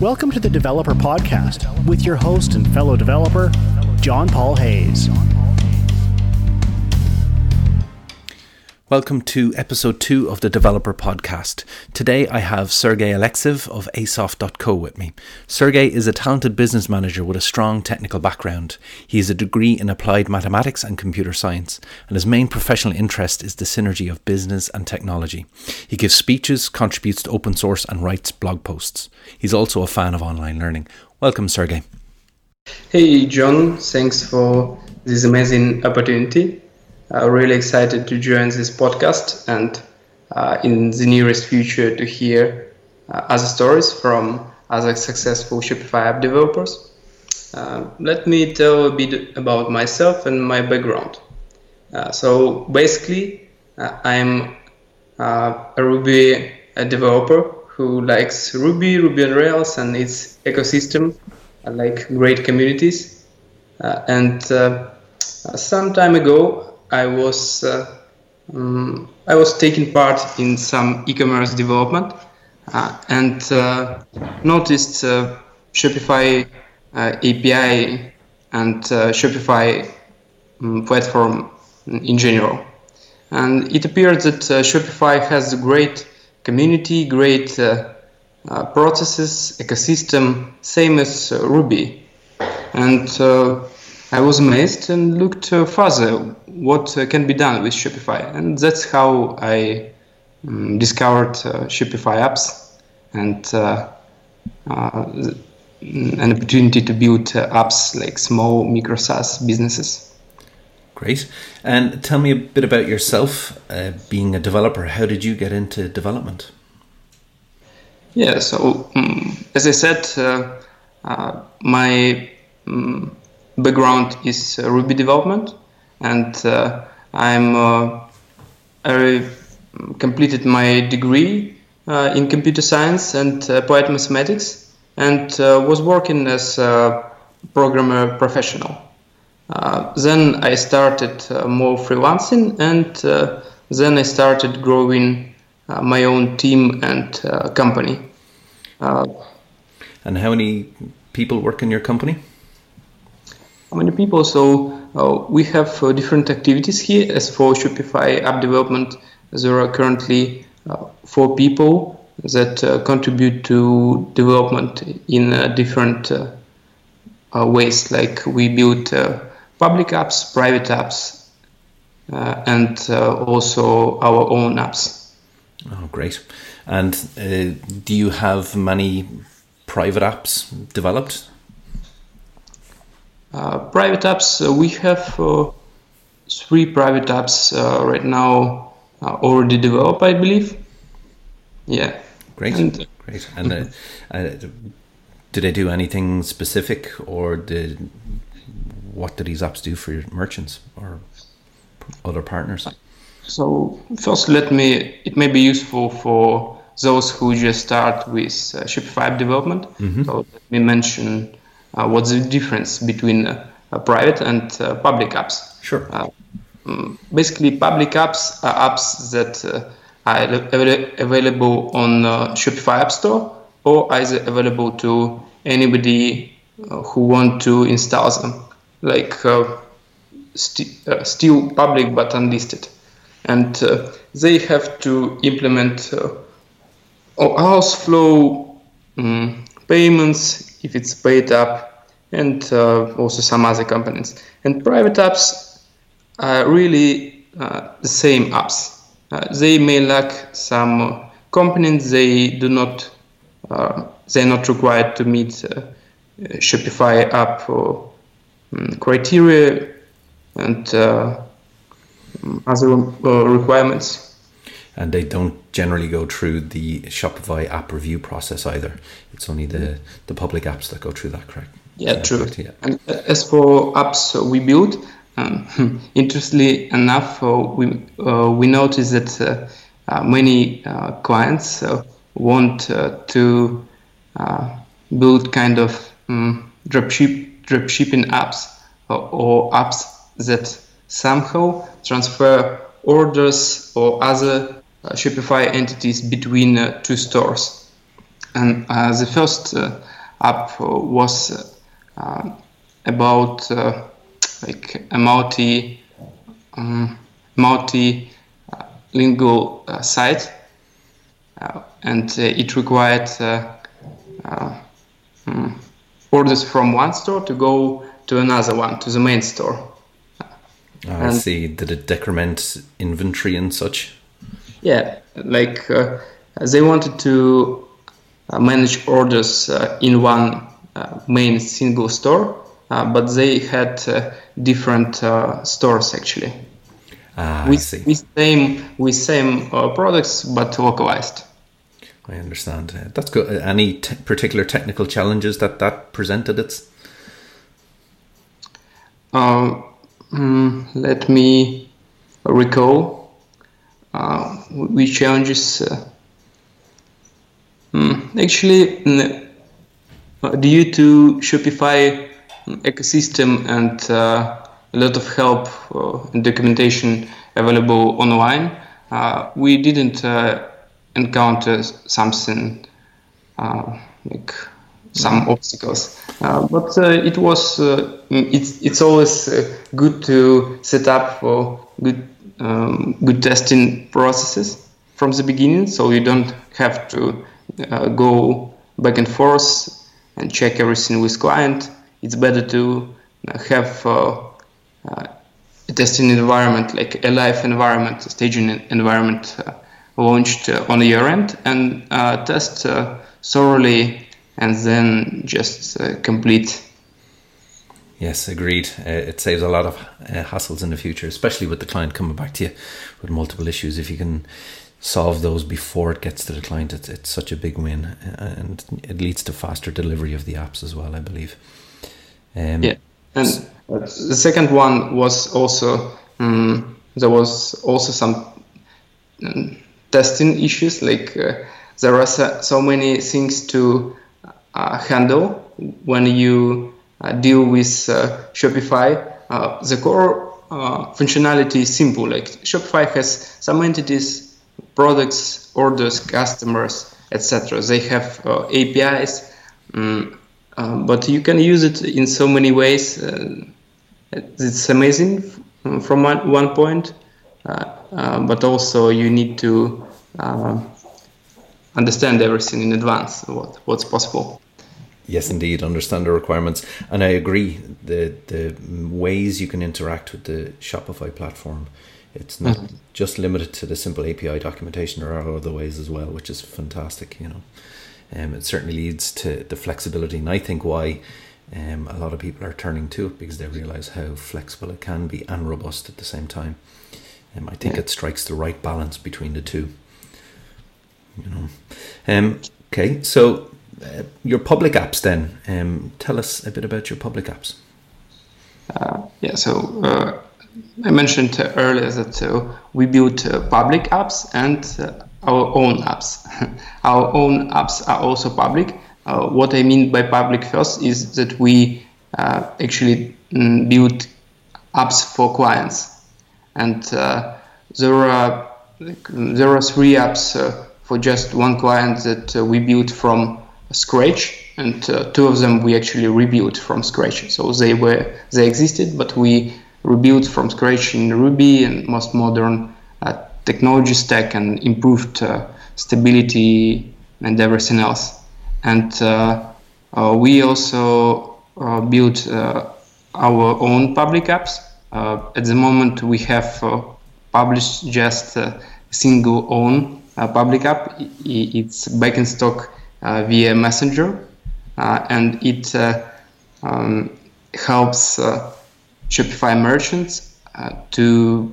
Welcome to the Developer Podcast with your host and fellow developer, John Paul Hayes. Welcome to episode 2 of the Developer Podcast. Today I have Sergey Alexev of asoft.co with me. Sergey is a talented business manager with a strong technical background. He has a degree in applied mathematics and computer science, and his main professional interest is the synergy of business and technology. He gives speeches, contributes to open source, and writes blog posts. He's also a fan of online learning. Welcome, Sergey. Hey, John. Thanks for this amazing opportunity. Really excited to join this podcast and in the nearest future to hear other stories from other successful Shopify app developers. Let me tell a bit about myself and my background. So basically, I'm a Ruby developer who likes Ruby on Rails and its ecosystem. I like great communities. And some time ago, I was taking part in some e-commerce development and noticed Shopify API and Shopify platform in general. And it appeared that Shopify has a great community, great processes, ecosystem, same as Ruby. And I was amazed and looked further what can be done with Shopify, and that's how I discovered Shopify apps and an opportunity to build apps like small micro SaaS businesses. Great. And tell me a bit about yourself, being a developer. How did you get into development? Yeah, so as I said, my background is Ruby development, and I completed my degree in computer science and applied mathematics, and was working as a programmer professional. Then I started more freelancing, and then I started growing my own team and company. And how many people work in your company? How many people? So we have different activities here. As for Shopify app development, there are currently 4 people that contribute to development in different ways. Like we build public apps, private apps, and also our own apps. Oh, great. And do you have many private apps developed? Private apps, we have 3 private apps right now already developed, I believe. Yeah. Great. Great. And did they do anything specific, or what do these apps do for your merchants or other partners? So first, it may be useful for those who just start with Shopify app development. Mm-hmm. So let me mention what's the difference between private and public apps? Sure. Basically, public apps are apps that are available on Shopify App Store, or either available to anybody who want to install them, like still public but unlisted. And they have to implement OAuth flow, payments, if it's paid up, and also some other components. And private apps are really the same apps. They may lack some components. They're not required to meet Shopify app criteria and other requirements. And they don't generally go through the Shopify app review process either. It's only the public apps that go through that, correct? Yeah, true. Yeah. And as for apps we build, interestingly enough, we noticed that many clients want to build kind of dropshipping apps or apps that somehow transfer orders or other Shopify entities between 2 stores. And the first app was about like a multilingual site, and it required orders from one store to go to another one, to the main store. I see. Did it decrement inventory and such? Yeah, like they wanted to manage orders in one main single store, but they had different stores actually. With same products, but localized. I understand. That's good. Any particular technical challenges that presented it? Let me recall which challenges. Actually, due to Shopify ecosystem and a lot of help and documentation available online, we didn't encounter something like some obstacles, but it was it's always good to set up good good testing processes from the beginning, so you don't have to go back and forth and check everything with client. It's better to have a testing environment, like a live environment, a staging environment, launched on your end and test thoroughly, and then just complete. Yes, agreed. It saves a lot of hassles in the future, especially with the client coming back to you with multiple issues. If you can solve those before it gets to the client, it's such a big win, and it leads to faster delivery of the apps as well, I believe. Yeah, and the second one was also, there was also some testing issues, like there are so many things to handle when you deal with Shopify. The core functionality is simple. Like Shopify has some entities, products, orders, customers, etc. They have APIs, but you can use it in so many ways. It's amazing from one point, but also you need to understand everything in advance, what's possible. Yes, indeed, understand the requirements. And I agree, the ways you can interact with the Shopify platform, it's not just limited to the simple API documentation. There are other ways as well, which is fantastic, you know. It certainly leads to the flexibility, and I think why a lot of people are turning to it, because they realize how flexible it can be and robust at the same time. I think it strikes the right balance between the two. You know. Okay, so your public apps then. Tell us a bit about your public apps. So I mentioned earlier that we built public apps and our own apps. Our own apps are also public. What I mean by public first is that we actually build apps for clients, and there are three apps for just one client that we built from scratch, and two of them we actually rebuilt from scratch. So they existed, but we rebuilt from scratch in Ruby and most modern technology stack, and improved stability and everything else. And we also built our own public apps. At the moment, we have published just a single own public app. It's back in stock via Messenger, and it helps Shopify merchants to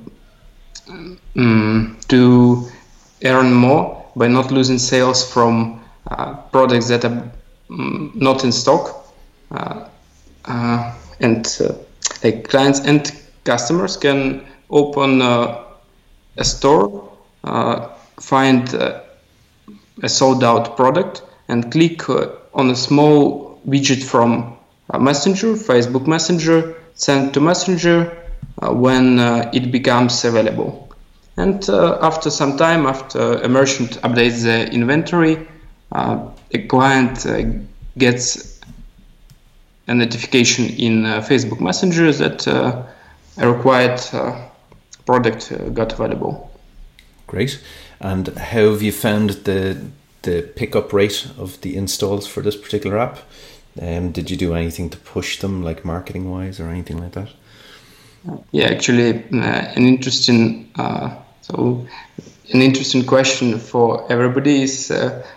earn more by not losing sales from products that are not in stock, and like clients and customers can open a store, find a sold-out product, and click on a small widget from Messenger, Facebook Messenger, send to Messenger when it becomes available. And after some time, after a merchant updates the inventory, a client gets a notification in Facebook Messenger that a required product got available. Great. And how have you found the pickup rate of the installs for this particular app? Did you do anything to push them, like marketing wise or anything like that? Yeah, actually, an interesting question for everybody is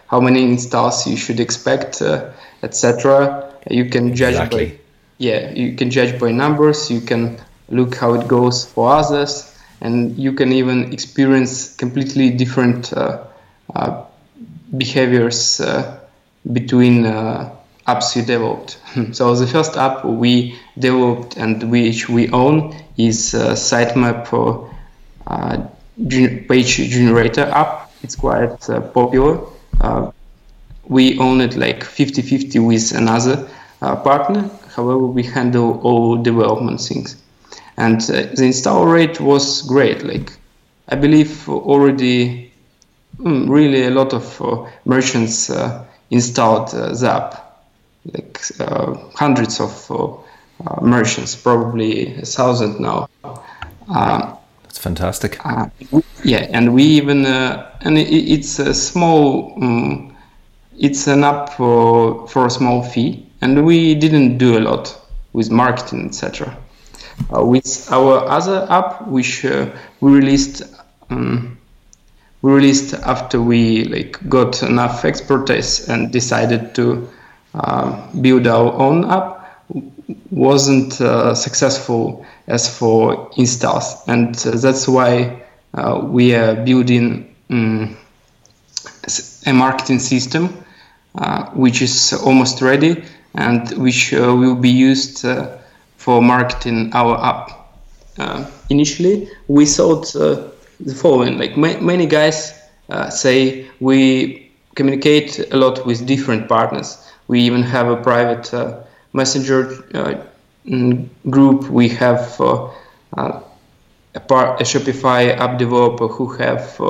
how many installs you should expect, etc. You can judge by, you can judge by numbers. You can look how it goes for others, and you can even experience completely different behaviors between apps you developed. So the first app we developed and which we own is sitemap page generator app. It's quite popular. We own it like 50-50 with another partner. However, we handle all development things. And the install rate was great. Like, I believe already really a lot of merchants installed the app. Like hundreds of merchants, probably 1,000 now. That's fantastic. And we even and it's a small. It's an app for a small fee, and we didn't do a lot with marketing, etc. With our other app, which we released after we got enough expertise and decided to. Build our own app wasn't successful as for installs, and that's why we are building a marketing system which is almost ready and which will be used for marketing our app. Initially, we thought the following: many guys say we communicate a lot with different partners. We even have a private messenger group. We have a Shopify app developer who have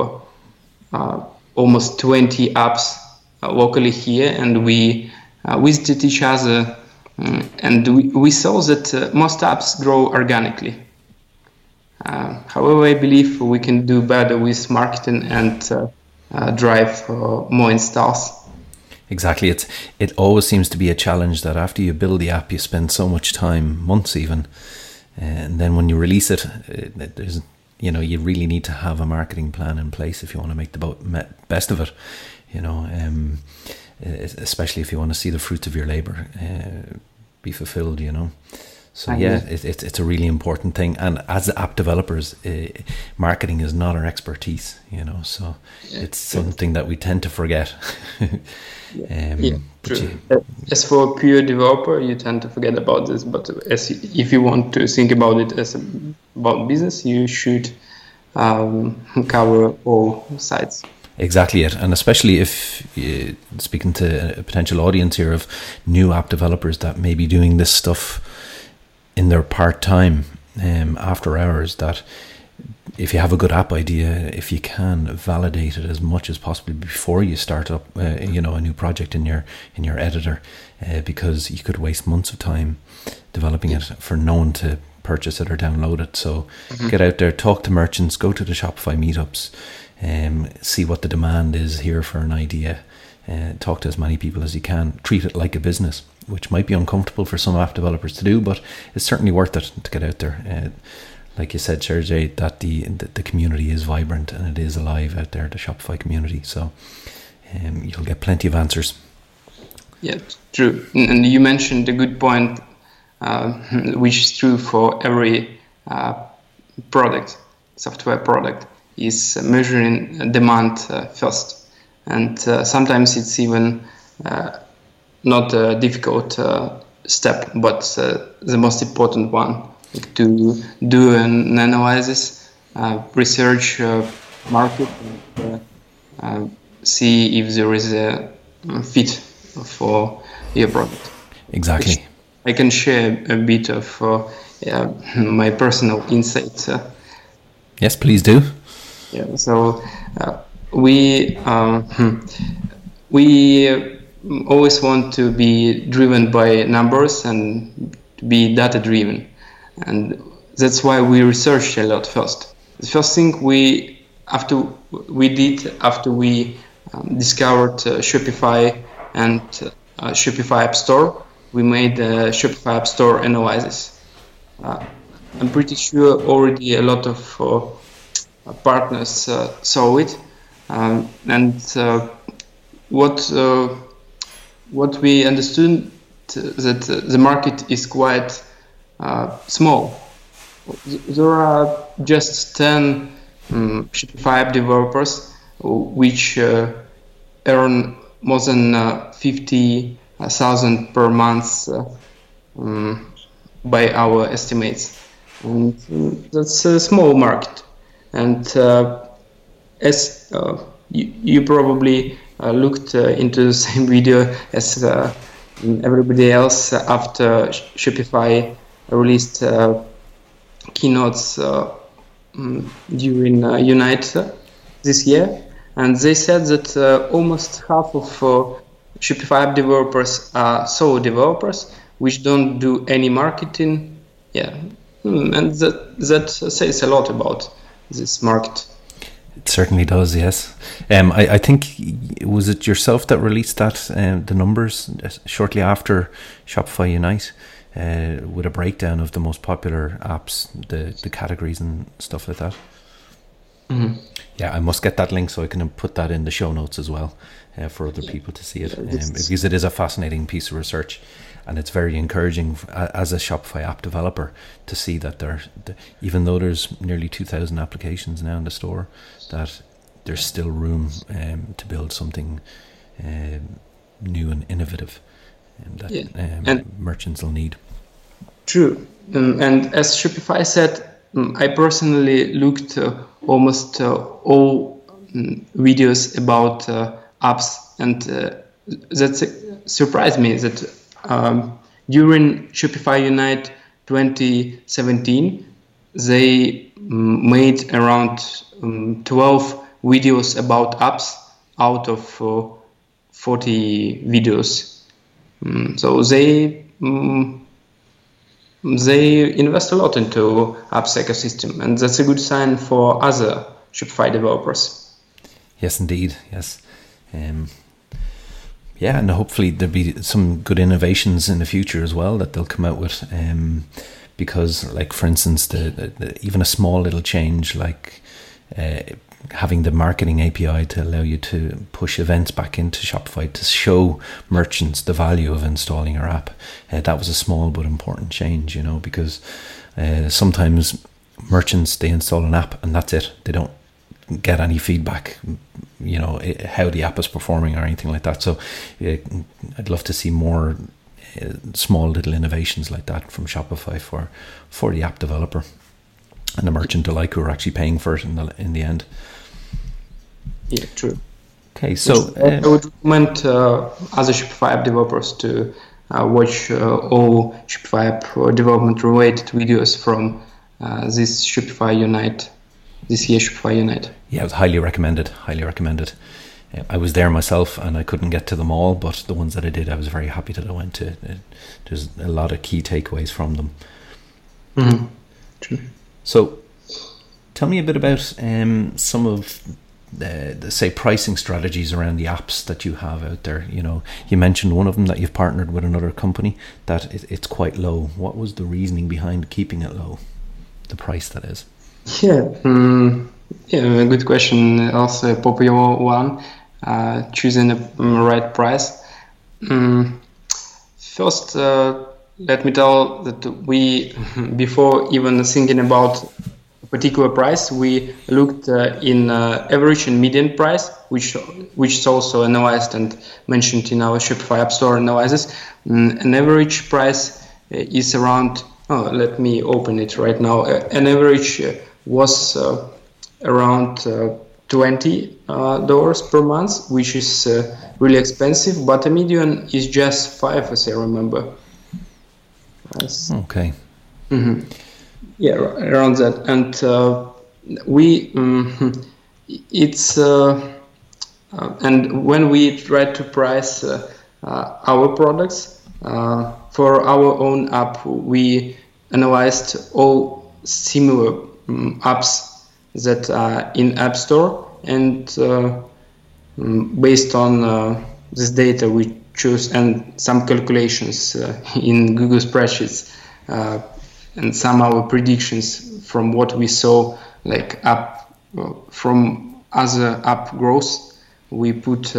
almost 20 apps locally here, and we visited each other, and we saw that most apps grow organically. However, I believe we can do better with marketing and drive more installs. Exactly. It always seems to be a challenge that after you build the app, you spend so much time, months even, and then when you release it, you really need to have a marketing plan in place if you want to make the best of it, especially if you want to see the fruits of your labor be fulfilled, So yeah, it's a really important thing. And as app developers, marketing is not our expertise, so it's something that we tend to forget. As for a pure developer, you tend to forget about this. But if you want to think about it as about business, you should cover all sides. Exactly it, and especially if you're speaking to a potential audience here of new app developers that may be doing this stuff in their part-time after hours, that if you have a good app idea, if you can validate it as much as possible before you start up a new project in your editor, because you could waste months of time developing it for no one to purchase it or download it. So get out there, talk to merchants, go to the Shopify meetups, see what the demand is here for an idea. Talk to as many people as you can. Treat it like a business, which might be uncomfortable for some app developers to do, but it's certainly worth it to get out there. Like you said, Sergey, that the community is vibrant and it is alive out there, the Shopify community. So you'll get plenty of answers. Yeah, true. And you mentioned a good point, which is true for every software product, is measuring demand first. And sometimes it's even not a difficult step, but the most important one, to do an analysis, research market, and see if there is a fit for your product. Exactly. Which I can share a bit of my personal insights. Yes, please do. Yeah. So. We always want to be driven by numbers and be data-driven. And that's why we researched a lot first. The first thing we did after we discovered Shopify and Shopify App Store, we made Shopify App Store analysis. I'm pretty sure already a lot of partners saw it, and what we understood that the market is quite small. There are just 10 Shopify app developers which earn more than 50,000 per month by our estimates. And that's a small market. And as you probably looked into the same video as everybody else after Shopify released keynotes during Unite this year, and they said that almost half of Shopify app developers are solo developers which don't do any marketing. Yeah, and that says a lot about this market. It certainly does, yes. I think, was it yourself that released that, the numbers shortly after Shopify Unite, with a breakdown of the most popular apps, the categories and stuff like that? Mm-hmm. Yeah, I must get that link so I can put that in the show notes as well for other people to see it, because it is a fascinating piece of research. And it's very encouraging as a Shopify app developer to see that even though there's nearly 2,000 applications now in the store, that there's still room to build something new and innovative that merchants will need. True. And as Shopify said, I personally looked almost all videos about apps, and that surprised me that during Shopify Unite 2017, they made around 12 videos about apps out of 40 videos. So they invest a lot into apps ecosystem, and that's a good sign for other Shopify developers. Yes, indeed. Yes. Yeah, and hopefully there'll be some good innovations in the future as well that they'll come out with, because, like, for instance, even a small little change, like having the marketing API to allow you to push events back into Shopify to show merchants the value of installing your app. That was a small but important change, you know, because sometimes merchants, they install an app and that's it. They don't get any feedback, you know, how the app is performing or anything like that. So I'd love to see more small little innovations like that from Shopify for the app developer and the merchant alike, who are actually paying for it in the end. Yeah, true. Okay, so I would recommend other Shopify app developers to watch all Shopify app development related videos from this Shopify Unite. This year, Shopify Unite. Yeah, it was highly recommended. I was there myself and I couldn't get to them all, but the ones that I did, I was very happy that I went to. There's a lot of key takeaways from them. Mm-hmm. True. So tell me a bit about some of the pricing strategies around the apps that you have out there. You know, you mentioned one of them that you've partnered with another company, that it's quite low. What was the reasoning behind keeping it low? The price, that is. Yeah, yeah, good question. Also a popular one, choosing the right price. First, let me tell that we, before even thinking about a particular price, we looked in average and median price, which is also analyzed and mentioned in our Shopify App Store analysis. An average price is around, let me open it right now, an average was around $20 per month, which is really expensive, but a median is just 5, as I remember. That's okay. Mm-hmm. Yeah, around that. And and when we tried to price our products. For our own app, we analyzed all similar apps that are in App Store, and based on this data we choose, and some calculations in Google spreadsheets, and some our predictions from what we saw, like app from other app growth. We put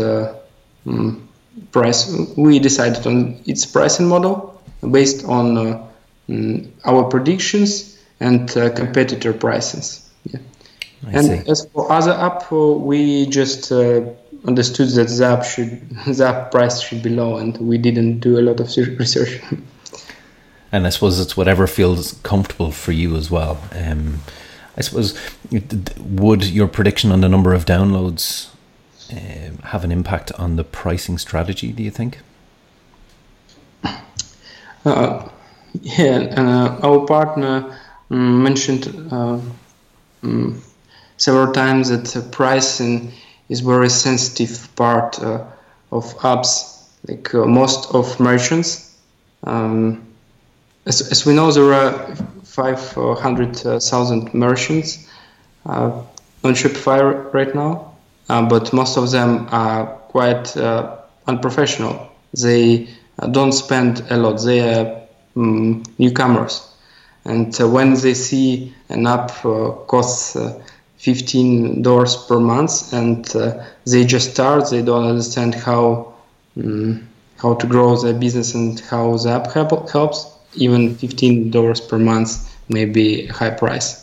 price. We decided on its pricing model based on our predictions and competitor pricings. Yeah. And as for other app, we just understood that the app price should be low, and we didn't do a lot of research. And I suppose it's whatever feels comfortable for you as well. I suppose, would your prediction on the number of downloads have an impact on the pricing strategy, do you think? Our partner mentioned several times that pricing is very sensitive part of apps. Like most of merchants, as we know, there are 500,000 merchants on Shopify right now, but most of them are quite unprofessional. They don't spend a lot. They are newcomers. And when they see an app costs $15 per month and they just start, they don't understand how to grow their business and how the app helps. Even $15 per month may be a high price.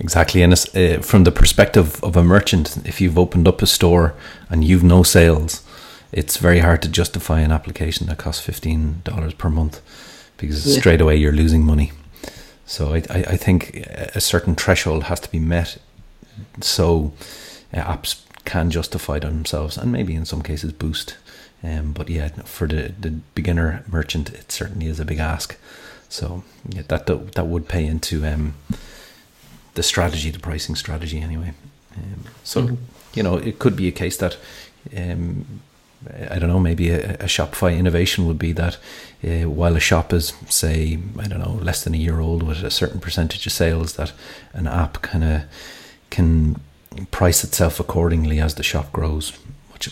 Exactly. And from the perspective of a merchant, if you've opened up a store and you've no sales, it's very hard to justify an application that costs $15 per month because straight away you're losing money. So I think a certain threshold has to be met so apps can justify themselves and maybe in some cases boost. But yeah, for the beginner merchant, it certainly is a big ask. So yeah, that would pay into the strategy, the pricing strategy anyway. You know, it could be a case that, I don't know, maybe a Shopify innovation would be that while a shop is, say, I don't know, less than a year old with a certain percentage of sales, that an app kind of can price itself accordingly as the shop grows,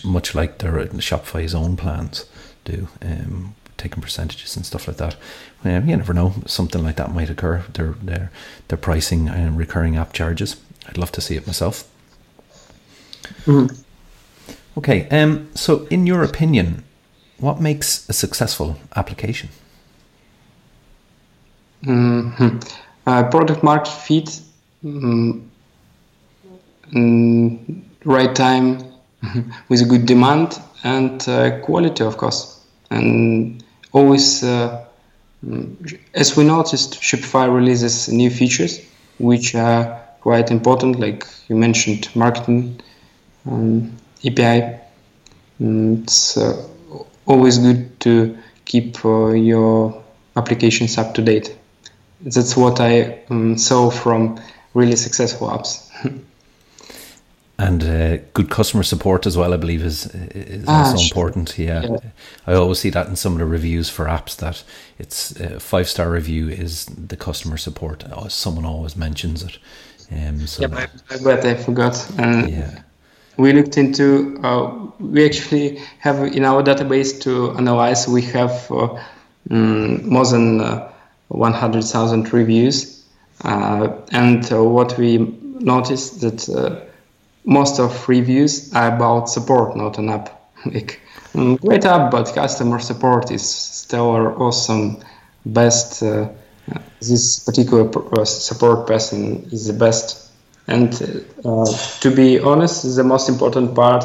much like Shopify's own plans do, taking percentages and stuff like that. You never know, something like that might occur. Their pricing and recurring app charges. I'd love to see it myself. Mm-hmm. Okay, so in your opinion, what makes a successful application? Mm-hmm. Product market fit, right time, with a good demand, and quality, of course. And always, as we noticed, Shopify releases new features, which are quite important, like you mentioned, marketing, API. It's always good to keep your applications up to date. That's what I saw from really successful apps. And good customer support as well, I believe, is also important. Yeah, I always see that in some of the reviews for apps, that it's a 5-star review is the customer support. Someone always mentions it. I bet I forgot. We looked into, we actually have in our database to analyze, we have more than 100,000 reviews. And what we noticed that most of reviews are about support, not an app. Like, great app, but customer support is stellar, awesome, best. This particular support person is the best. And to be honest, the most important part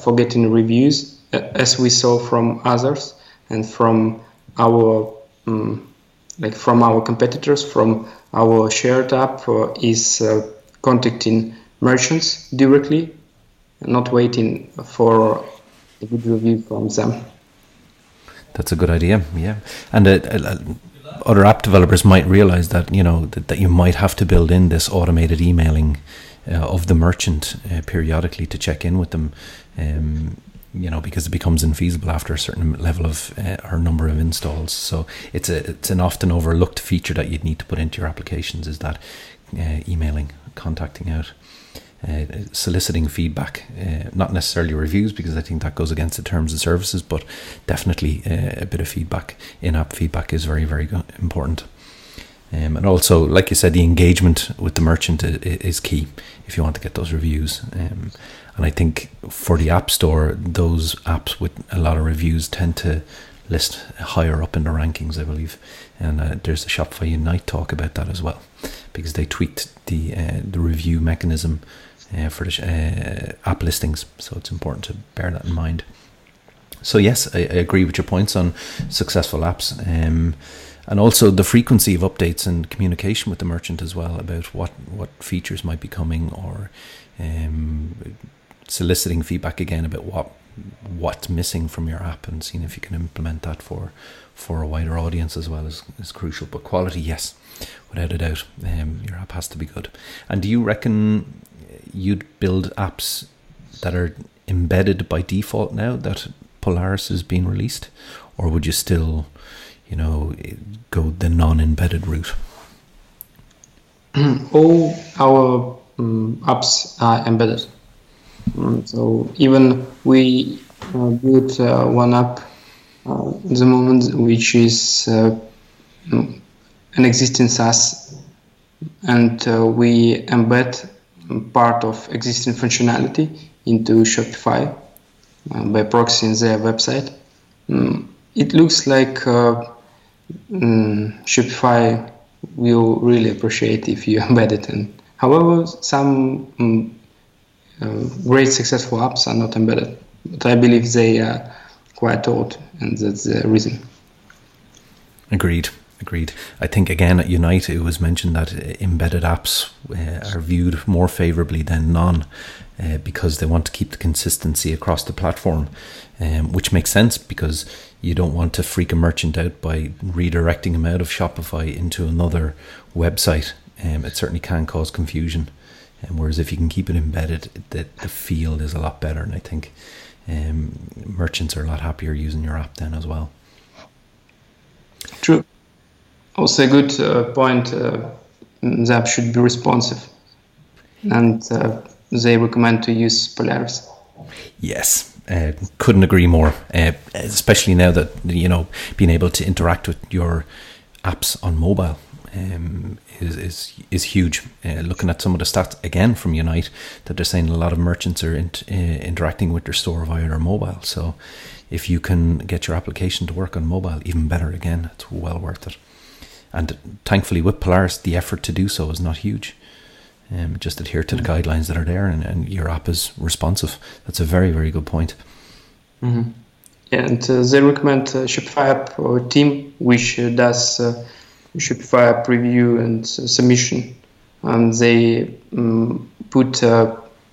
for getting reviews, as we saw from others and from our from our competitors, from our shared app, is contacting merchants directly, not waiting for a good review from them. That's a good idea, yeah. And other app developers might realize that, you know, that you might have to build in this automated emailing of the merchant periodically to check in with them. you know, because it becomes infeasible after a certain level of or number of installs. So it's an often overlooked feature that you'd need to put into your applications, is that emailing, contacting out, soliciting feedback, not necessarily reviews, because I think that goes against the terms and services, but definitely a bit of feedback, in-app feedback, is very, very important. And also, like you said, the engagement with the merchant is key if you want to get those reviews. And I think for the App Store, those apps with a lot of reviews tend to list higher up in the rankings, I believe. And there's the Shopify Unite talk about that as well, because they tweaked the review mechanism for the app listings. So it's important to bear that in mind. So yes, I agree with your points on successful apps, and also the frequency of updates and communication with the merchant as well about what features might be coming, or soliciting feedback again about what's missing from your app and seeing if you can implement that for a wider audience as well is crucial. But quality, yes, without a doubt, your app has to be good. And do you reckon you'd build apps that are embedded by default now that Polaris is being released, or would you still, you know, go the non-embedded route? All our apps are embedded. So even we built one app at the moment, which is an existing SaaS, and we embed part of existing functionality into Shopify by proxy in their website. It looks like Shopify will really appreciate if you embed it in. However, some great successful apps are not embedded, but I believe they are quite old, and that's the reason. Agreed. I think again at Unite it was mentioned that embedded apps are viewed more favorably than none, because they want to keep the consistency across the platform, which makes sense, because you don't want to freak a merchant out by redirecting them out of Shopify into another website. It certainly can cause confusion. Whereas if you can keep it embedded, the feel is a lot better, and I think merchants are a lot happier using your app then as well. True. Also a good point, the app should be responsive, and they recommend to use Polaris. Yes. Couldn't agree more, especially now that, you know, being able to interact with your apps on mobile is huge. Looking at some of the stats again from Unite, that they're saying a lot of merchants are interacting with their store via their mobile. So if you can get your application to work on mobile, even better. Again, it's well worth it. And thankfully with Polaris, the effort to do so is not huge. Just adhere to the guidelines that are there, and your app is responsive. That's a very, very good point. Mm-hmm. Yeah, and they recommend Shopify app or team, which does Shopify app review and submission. And they put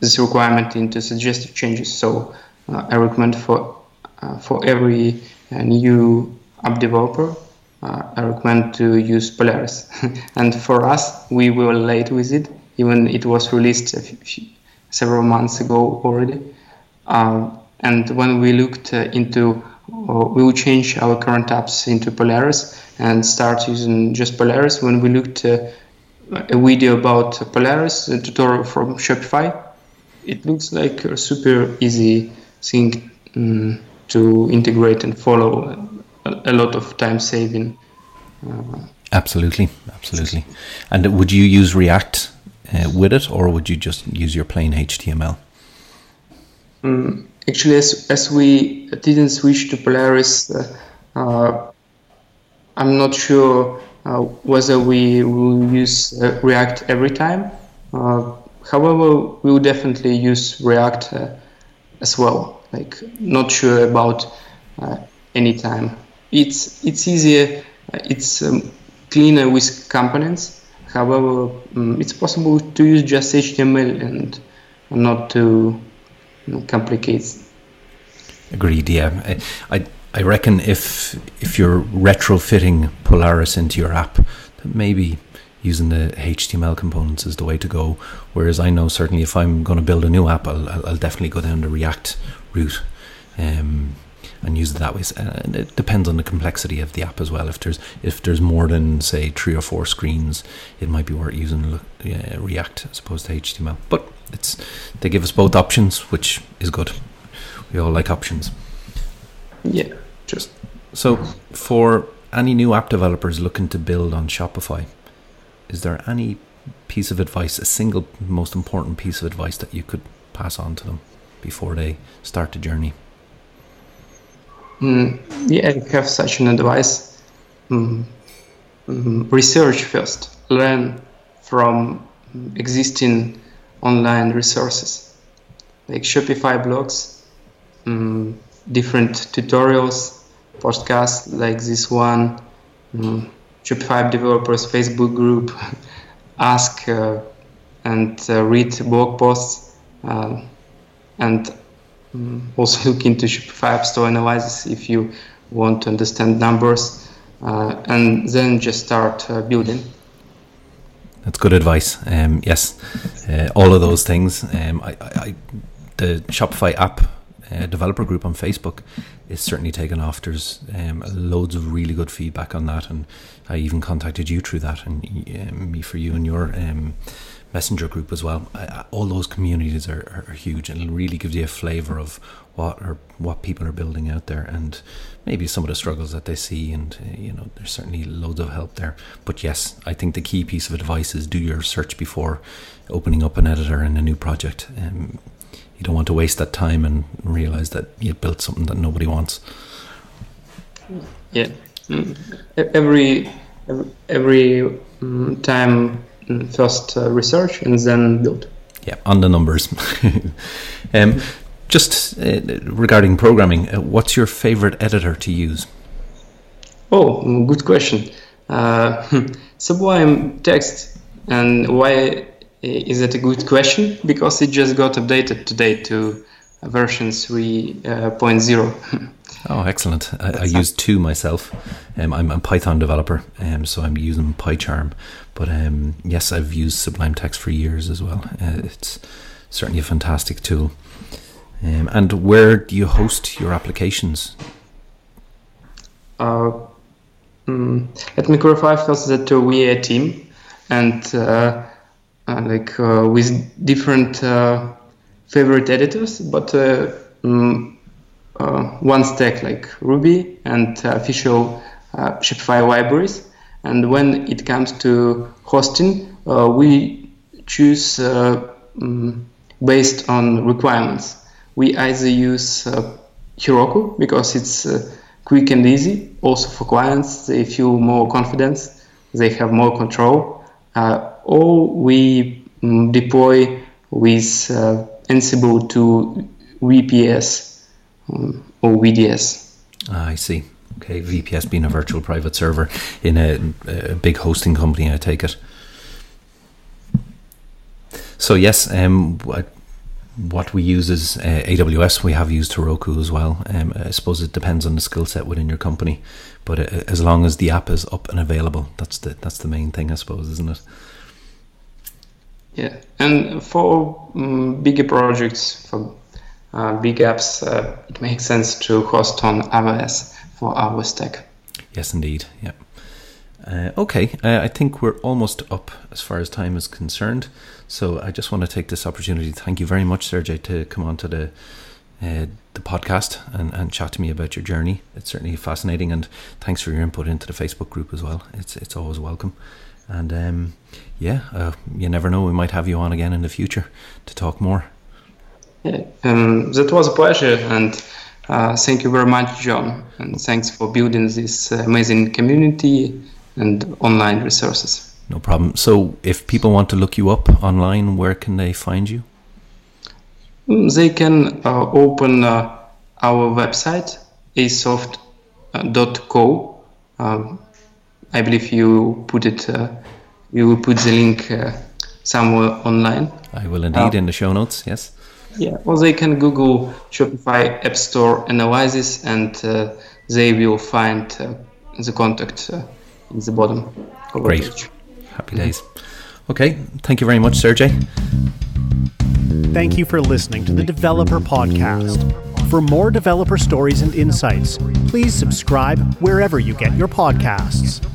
this requirement into suggested changes. So I recommend for every new app developer, I recommend to use Polaris. And for us, we were late with it. Even it was released several months ago already. And when we looked into, we will change our current apps into Polaris and start using just Polaris. When we looked a video about Polaris, a tutorial from Shopify, it looks like a super easy thing to integrate and follow. A lot of time saving. Absolutely. And would you use React with it, or would you just use your plain HTML? Actually, as we didn't switch to Polaris, I'm not sure whether we will use React every time. However, we will definitely use React as well. Like, not sure about any time. It's easier, it's cleaner with components. However, it's possible to use just HTML and not to complicate. Agreed, yeah. I reckon if you're retrofitting Polaris into your app, that maybe using the HTML components is the way to go. Whereas I know certainly if I'm going to build a new app, I'll definitely go down the React route. and use it that way. And it depends on the complexity of the app as well. If there's more than, say, 3 or 4 screens, it might be worth using React as opposed to HTML. But they give us both options, which is good. We all like options. Yeah, just so for any new app developers looking to build on Shopify, is there any piece of advice, a single most important piece of advice that you could pass on to them before they start the journey? Yeah, I have such an advice. Research first. Learn from existing online resources like Shopify blogs, different tutorials, podcasts like this one, Shopify app developers Facebook group. Ask and read blog posts and also look into Shopify App Store analysis if you want to understand numbers, and then just start building. That's good advice. Yes, all of those things. The Shopify app developer group on Facebook is certainly taken off. There's loads of really good feedback on that, and I even contacted you through that, and me for you and your messenger group as well. All those communities are huge, and it really gives you a flavour of what people are building out there, and maybe some of the struggles that they see. And there's certainly loads of help there. But yes, I think the key piece of advice is do your search before opening up an editor in a new project. You don't want to waste that time and realize that you built something that nobody wants. Yeah, every time first research and then build. Yeah, on the numbers. Just regarding programming, what's your favorite editor to use? Oh, good question. Sublime Text. And why is that a good question? Because it just got updated today to version 3.0. Oh, excellent. I use 2 myself. I'm a Python developer, so I'm using PyCharm. But yes, I've used Sublime Text for years as well. It's certainly a fantastic tool. And where do you host your applications? Let me clarify first that we are a team, and with different favorite editors, but one stack like Ruby and official Shopify libraries. And when it comes to hosting, we choose based on requirements. We either use Heroku because it's quick and easy. Also for clients, they feel more confidence, they have more control. Or we deploy with Ansible to VPS or VDS. I see. Okay, VPS being a virtual private server in a big hosting company, I take it. So yes, what we use is AWS. We have used Heroku as well. I suppose it depends on the skill set within your company, but as long as the app is up and available, that's the main thing, I suppose, isn't it? Yeah, and for bigger projects, for big apps, it makes sense to host on AWS for our stack. Yes, indeed. Yeah. Okay, I think we're almost up as far as time is concerned. So I just want to take this opportunity to thank you very much, Sergey, to come on to the podcast and chat to me about your journey. It's certainly fascinating, and thanks for your input into the Facebook group as well. It's always welcome. And you never know, we might have you on again in the future to talk more. Yeah, that was a pleasure, and thank you very much, John, and thanks for building this amazing community and online resources. No problem. So if people want to look you up online, where can they find you? They can open our website, asoft.co. I believe you will put the link somewhere online. I will indeed, in the show notes, yes. Yeah, or they can Google Shopify App Store analysis, and they will find the contact in the bottom of the page. Happy days. Okay, thank you very much, Sergey. Thank you for listening to the Developer Podcast. For more developer stories and insights, please subscribe wherever you get your podcasts.